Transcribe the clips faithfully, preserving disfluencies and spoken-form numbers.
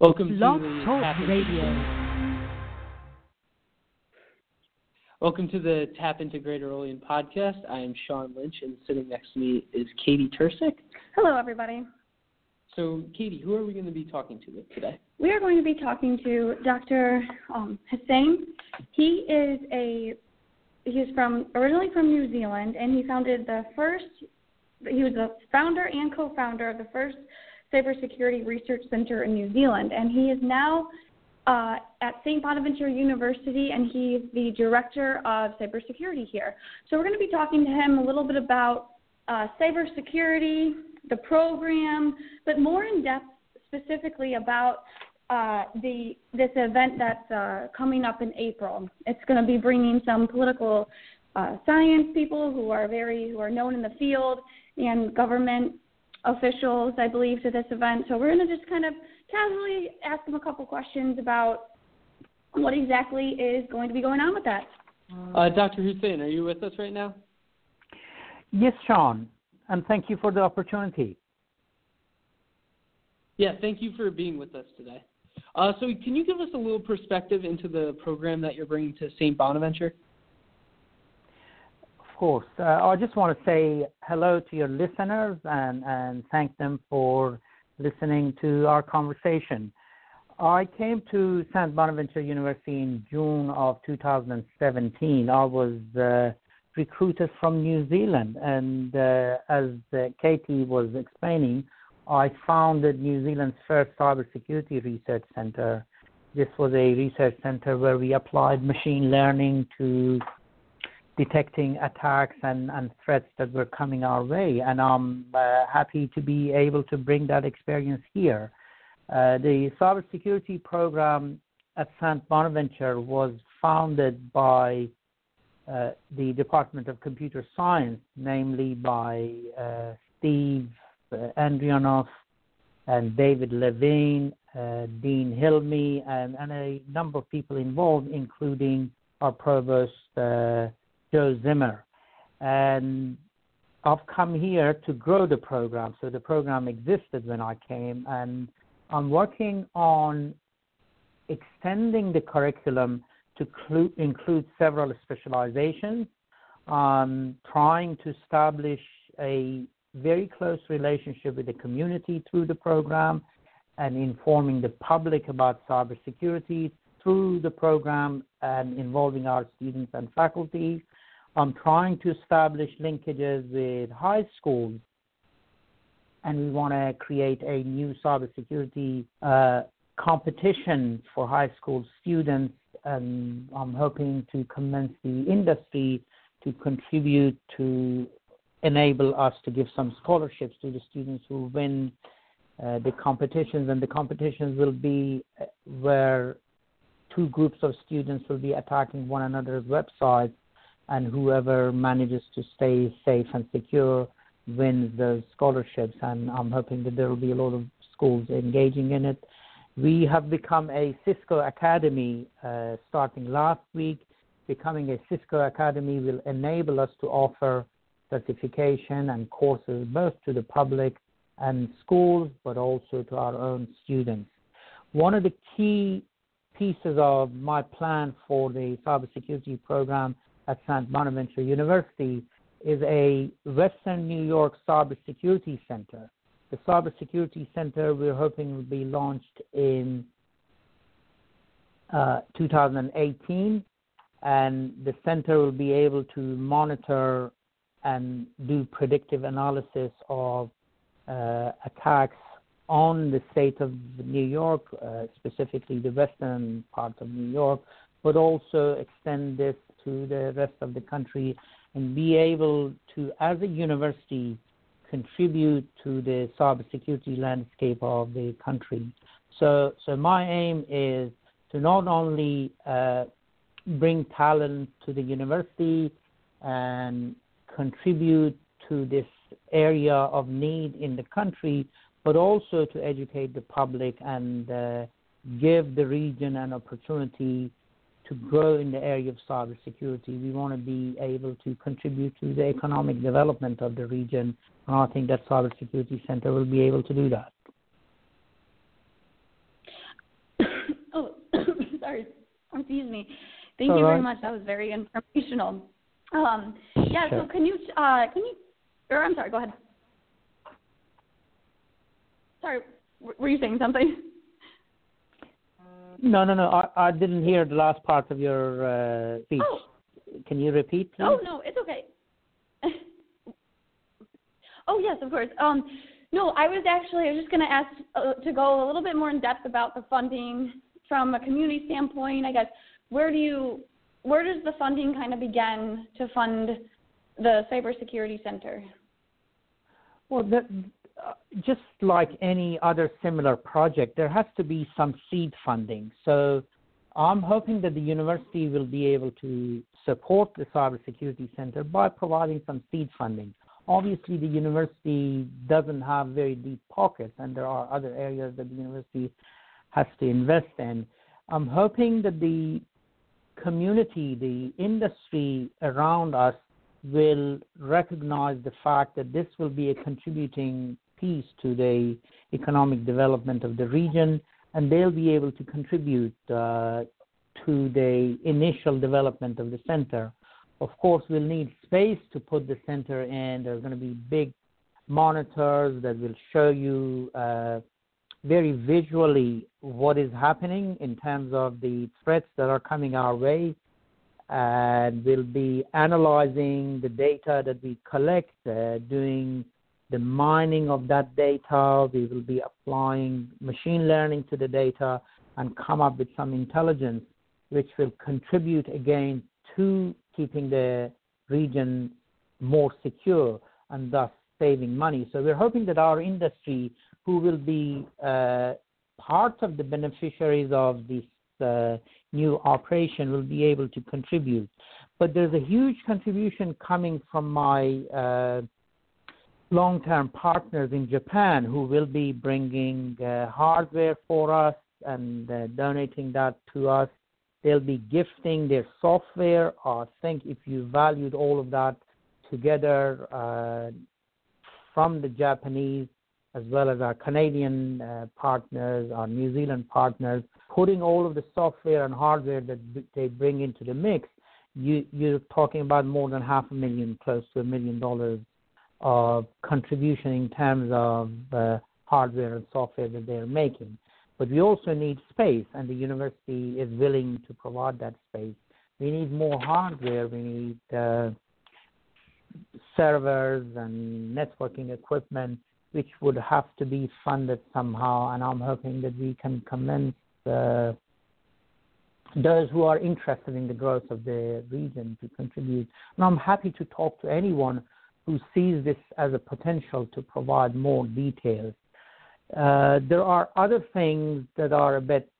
Welcome to the Talk Radio. Welcome to the Tap Into Greater Olean podcast. I am Sean Lynch, and sitting next to me is Katie Tercek. Hello, everybody. So, Katie, who are we going to be talking to today? We are going to be talking to Doctor Um, Hussein. He is a he is from originally from New Zealand, and he founded the first. He was the founder and co-founder of the first Cybersecurity Research Center in New Zealand, and he is now uh, at Saint Bonaventure University, and he's the director of cybersecurity here. So we're going to be talking to him a little bit about uh, cybersecurity, the program, but more in depth specifically about uh, the this event that's uh, coming up in April. It's going to be bringing some political uh, science people who are very who are known in the field and government officials, I believe, to this event. So we're going to just kind of casually ask him a couple questions about what exactly is going to be going on with that. Uh, Doctor Hussein, are you with us right now? Yes, Sean, and thank you for the opportunity. Yeah, thank you for being with us today. Uh, so can you give us a little perspective into the program that you're bringing to Saint Bonaventure? Of course. Uh, I just want to say hello to your listeners and, and thank them for listening to our conversation. I came to Saint Bonaventure University in June of two thousand seventeen. I was uh, recruited from New Zealand, and uh, as uh, Katie was explaining, I founded New Zealand's first cybersecurity research center. This was a research center where we applied machine learning to detecting attacks and, and threats that were coming our way, and I'm uh, happy to be able to bring that experience here. Uh, the cybersecurity program at Saint Bonaventure was founded by uh, the Department of Computer Science, namely by uh, Steve Andrianoff and David Levine, uh, Dean Hilmy, and, and a number of people involved, including our provost, uh, Joe Zimmer, and I've come here to grow the program. So the program existed when I came, and I'm working on extending the curriculum to clu- include several specializations. I'm trying to establish a very close relationship with the community through the program and informing the public about cybersecurity through the program and involving our students and faculty. I'm trying to establish linkages with high schools, and we want to create a new cybersecurity uh, competition for high school students, and I'm hoping to convince the industry to contribute to enable us to give some scholarships to the students who win uh, the competitions, and the competitions will be where two groups of students will be attacking one another's websites, and whoever manages to stay safe and secure wins those scholarships, and I'm hoping that there will be a lot of schools engaging in it. We have become a Cisco Academy uh, starting last week. Becoming a Cisco Academy will enable us to offer certification and courses both to the public and schools, but also to our own students. One of the key pieces of my plan for the cybersecurity program at Saint Bonaventure University is a Western New York Cyber Security Center. The Cyber Security Center we're hoping will be launched in uh, two thousand eighteen, and the center will be able to monitor and do predictive analysis of uh, attacks on the state of New York, uh, specifically the western part of New York, but also extend this to the rest of the country and be able to, as a university, contribute to the cybersecurity landscape of the country. So, so my aim is to not only uh, bring talent to the university and contribute to this area of need in the country, but also to educate the public and uh, give the region an opportunity to grow in the area of cybersecurity. We want to be able to contribute to the economic development of the region, and I think that Cybersecurity Center will be able to do that. Sorry. Excuse me. Thank All you right. very much. That was very informational. Um, yeah, okay. so can you, uh, can you, or I'm sorry, go ahead. Sorry, were you saying something? No, no, no. I, I didn't hear the last part of your uh, speech. Oh. Can you repeat, please? Oh, no, it's okay. Oh, yes, of course. Um, no, I was actually, I was just going to ask uh, to go a little bit more in depth about the funding from a community standpoint, I guess. Where do you, where does the funding kind of begin to fund the Cybersecurity Center? Well, the, uh, just like any other similar project, there has to be some seed funding. So I'm hoping that the university will be able to support the Cybersecurity Center by providing some seed funding. Obviously, the university doesn't have very deep pockets, and there are other areas that the university has to invest in. I'm hoping that the community, the industry around us will recognize the fact that this will be a contributing piece to the economic development of the region, and they'll be able to contribute uh, to the initial development of the center. Of course, we'll need space to put the center in. There are going to be big monitors that will show you uh, very visually what is happening in terms of the threats that are coming our way. And we'll be analyzing the data that we collect, uh, doing the mining of that data. We will be applying machine learning to the data and come up with some intelligence which will contribute again to keeping the region more secure and thus saving money. So we're hoping that our industry, who will be uh, part of the beneficiaries of this uh, new operation, will be able to contribute. But there's a huge contribution coming from my uh, long-term partners in Japan, who will be bringing uh, hardware for us and uh, donating that to us. They'll be gifting their software. I think if you valued all of that together uh, from the Japanese, as well as our Canadian uh, partners, our New Zealand partners, putting all of the software and hardware that b- they bring into the mix, you, you're talking about more than half a million, close to a million dollars of contribution in terms of uh, hardware and software that they're making. But we also need space, and the university is willing to provide that space. We need more hardware. We need uh, servers and networking equipment, which would have to be funded somehow, and I'm hoping that we can convince uh, those who are interested in the growth of the region to contribute. And I'm happy to talk to anyone who sees this as a potential to provide more details. Uh, there are other things that are a bit,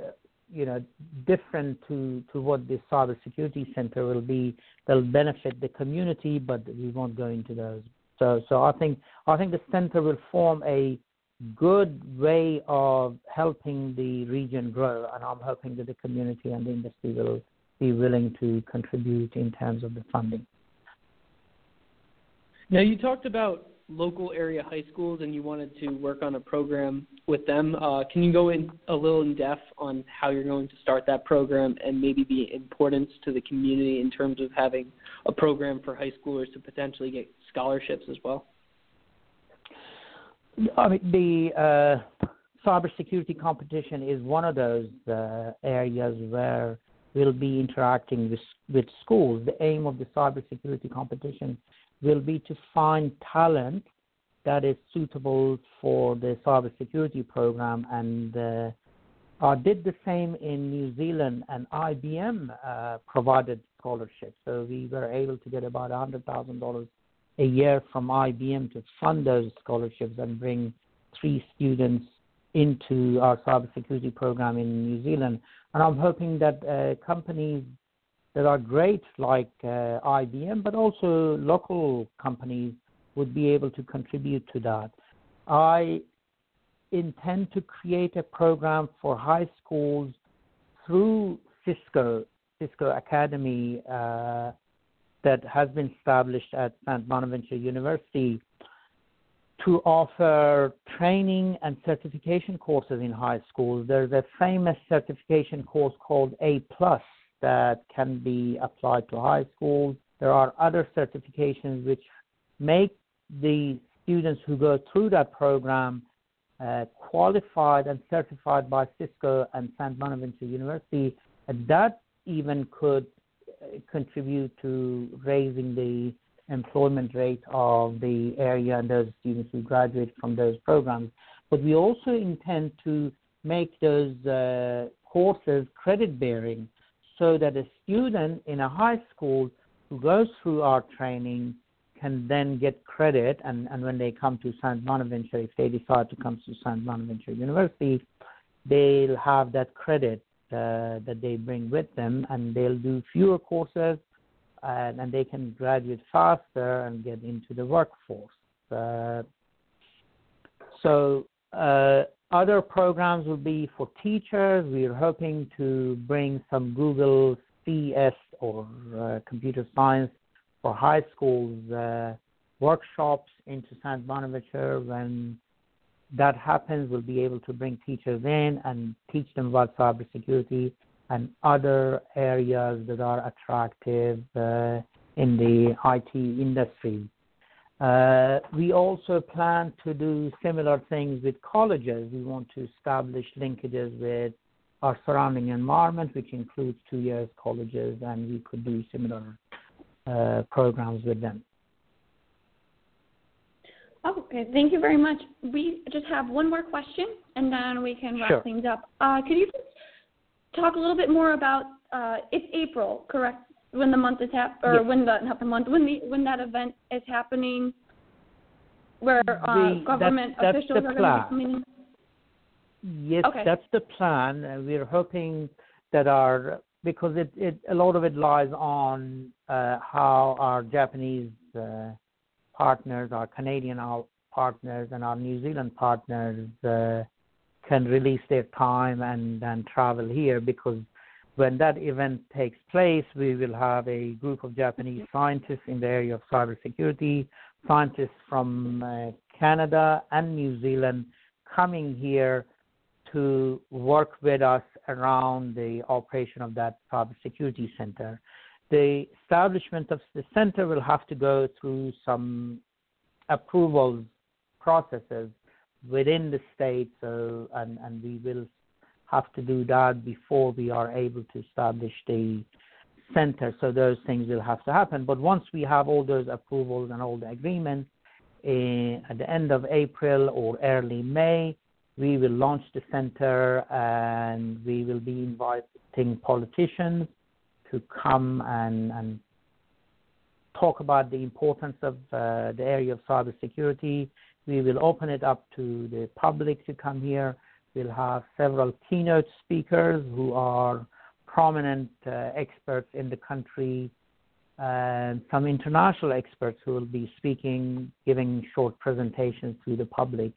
uh, you know, different to, to what the Cybersecurity Center will be. They'll benefit the community, but we won't go into those. So, so I think I think the center will form a good way of helping the region grow, and I'm hoping that the community and the industry will be willing to contribute in terms of the funding. Now, you talked about local area high schools, and you wanted to work on a program with them. Uh, can you go in a little in depth on how you're going to start that program and maybe the importance to the community in terms of having a program for high schoolers to potentially get scholarships as well? I mean, the uh, cybersecurity competition is one of those uh, areas where we'll be interacting with, with schools. The aim of the cybersecurity competition will be to find talent that is suitable for the cybersecurity program. And uh, I did the same in New Zealand, and I B M uh, provided scholarships. So we were able to get about one hundred thousand dollars a year from I B M to fund those scholarships and bring three students into our cybersecurity program in New Zealand. And I'm hoping that uh, companies that are great, like uh, I B M, but also local companies would be able to contribute to that. I intend to create a program for high schools through Cisco, Cisco Academy, uh, that has been established at Saint Bonaventure University, to offer training and certification courses in high schools. There's a famous certification course called A plus that can be applied to high schools. There are other certifications which make the students who go through that program uh, qualified and certified by Cisco and Saint Bonaventure University. And that even could contribute to raising the employment rate of the area and those students who graduate from those programs. But we also intend to make those uh, courses credit-bearing so that a student in a high school who goes through our training can then get credit, and, and when they come to Saint Bonaventure, if they decide to come to Saint Bonaventure University, they'll have that credit uh, that they bring with them, and they'll do fewer courses, and, and they can graduate faster and get into the workforce. Uh, so uh, other programs will be for teachers. We're hoping to bring some Google C S or uh, computer science for high schools uh, workshops into Saint Bonaventure. When that happens, we'll be able to bring teachers in and teach them about cybersecurity and other areas that are attractive uh, in the I T industry. Uh, we also plan to do similar things with colleges. We want to establish linkages with our surrounding environment, which includes two years colleges, and we could do similar uh, programs with them. Oh, okay, thank you very much. We just have one more question, and then we can wrap sure. things up. Uh, could you just talk a little bit more about uh, it's April, correct? When the month is hap- or yes. when the not the month when the when that event is happening, where uh, the, government that's, officials that's are going to be coming in. Yes, okay. That's the plan. And we're hoping that our, because it, it a lot of it lies on uh, how our Japanese uh, partners, our Canadian partners, and our New Zealand partners uh, can release their time and, and travel here, because when that event takes place, we will have a group of Japanese scientists in the area of cybersecurity, scientists from uh, Canada and New Zealand coming here to work with us around the operation of that cybersecurity center. The establishment of the center will have to go through some approval processes within the state, so and, and we will have to do that before we are able to establish the center. So those things will have to happen. But once we have all those approvals and all the agreements, uh, at the end of April or early May, we will launch the center, and we will be inviting politicians to come and, and talk about the importance of uh, the area of cybersecurity. We will open it up to the public to come here. We'll have several keynote speakers who are prominent uh, experts in the country, and some international experts who will be speaking, giving short presentations to the public,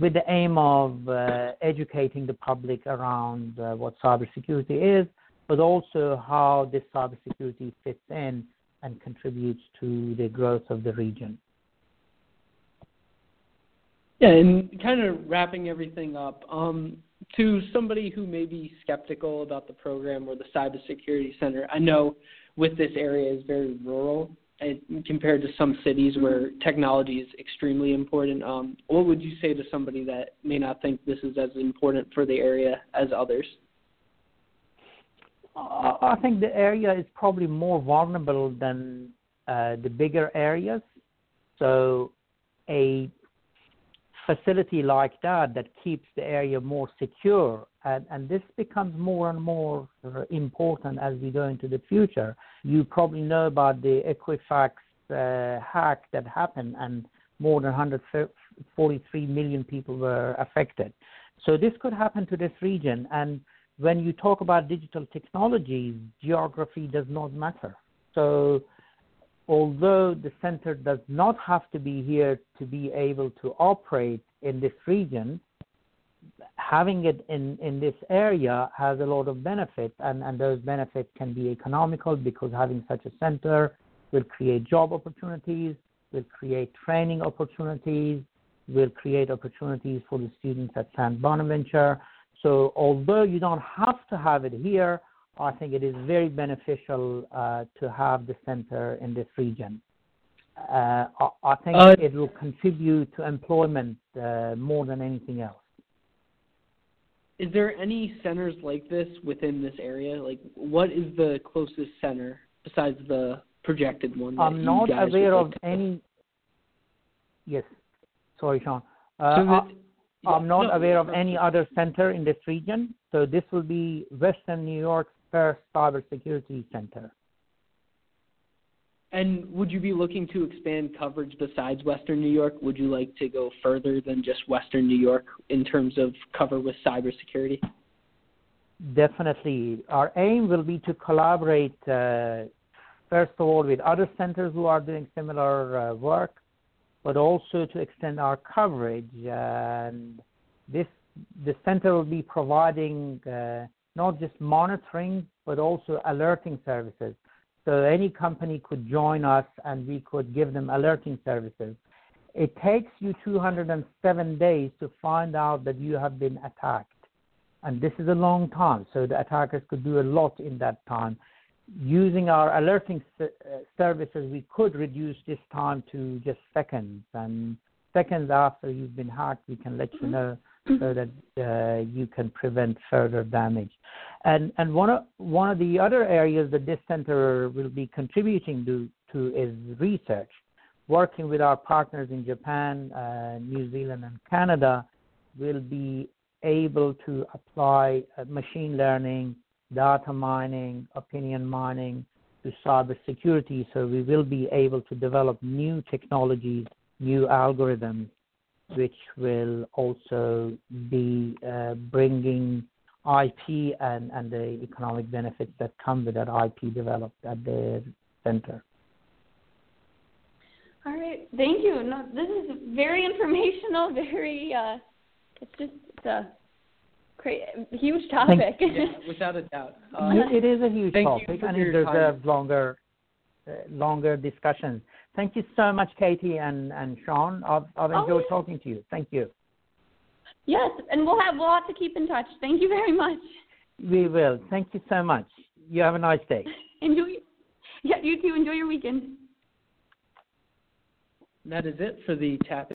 with the aim of uh, educating the public around uh, what cybersecurity is, but also how this cybersecurity fits in and contributes to the growth of the region. Yeah, and kind of wrapping everything up, um, to somebody who may be skeptical about the program or the Cybersecurity Center, I know with this area is very rural, compared to some cities where technology is extremely important. Um, what would you say to somebody that may not think this is as important for the area as others? I think the area is probably more vulnerable than uh, the bigger areas. So a facility like that that keeps the area more secure, and, and this becomes more and more important as we go into the future. You probably know about the Equifax uh, hack that happened, and more than one hundred forty-three million people were affected. So this could happen to this region, and when you talk about digital technologies, geography does not matter. So although the center does not have to be here to be able to operate in this region, having it in, in this area has a lot of benefits, and, and those benefits can be economical, because having such a center will create job opportunities, will create training opportunities, will create opportunities for the students at Saint Bonaventure. So although you don't have to have it here, I think it is very beneficial uh, to have the center in this region. Uh, I, I think uh, it will contribute to employment uh, more than anything else. Is there any centers like this within this area? Like, what is the closest center besides the projected one? I'm not aware of any. Yes. Sorry, Sean. Uh, so that, yeah, I'm not no, aware of any other center in this region. So this will be Western New York's first cybersecurity center. And would you be looking to expand coverage besides Western New York? Would you like to go further than just Western New York in terms of cover with cybersecurity? Definitely. Our aim will be to collaborate, uh, first of all, with other centers who are doing similar uh, work, but also to extend our coverage. And this, the center will be providing uh, not just monitoring, but also alerting services. So any company could join us and we could give them alerting services. It takes you two hundred seven days to find out that you have been attacked. And this is a long time, so the attackers could do a lot in that time. Using our alerting services, we could reduce this time to just seconds. And seconds after you've been hacked, we can let you know so that uh, you can prevent further damage. And and one of, one of the other areas that this center will be contributing to, to is research, working with our partners in Japan, uh, New Zealand, and Canada. Will be able to apply uh, machine learning, data mining, opinion mining to cybersecurity, so we will be able to develop new technologies, new algorithms, which will also be uh, bringing I P and, and the economic benefits that come with that I P developed at the center. All right. Thank you. No, this is very informational, very, uh, it's just a great, huge topic. Yeah, without a doubt. Uh, it is a huge topic, and it deserves longer, uh, longer discussions. Thank you so much, Katie and, and Sean. I've, I've enjoyed oh, talking to you. Thank you. Yes, and we'll have, we'll have to keep in touch. Thank you very much. We will. Thank you so much. You have a nice day. Enjoy. Yeah, you too. Enjoy your weekend. That is it for the tap.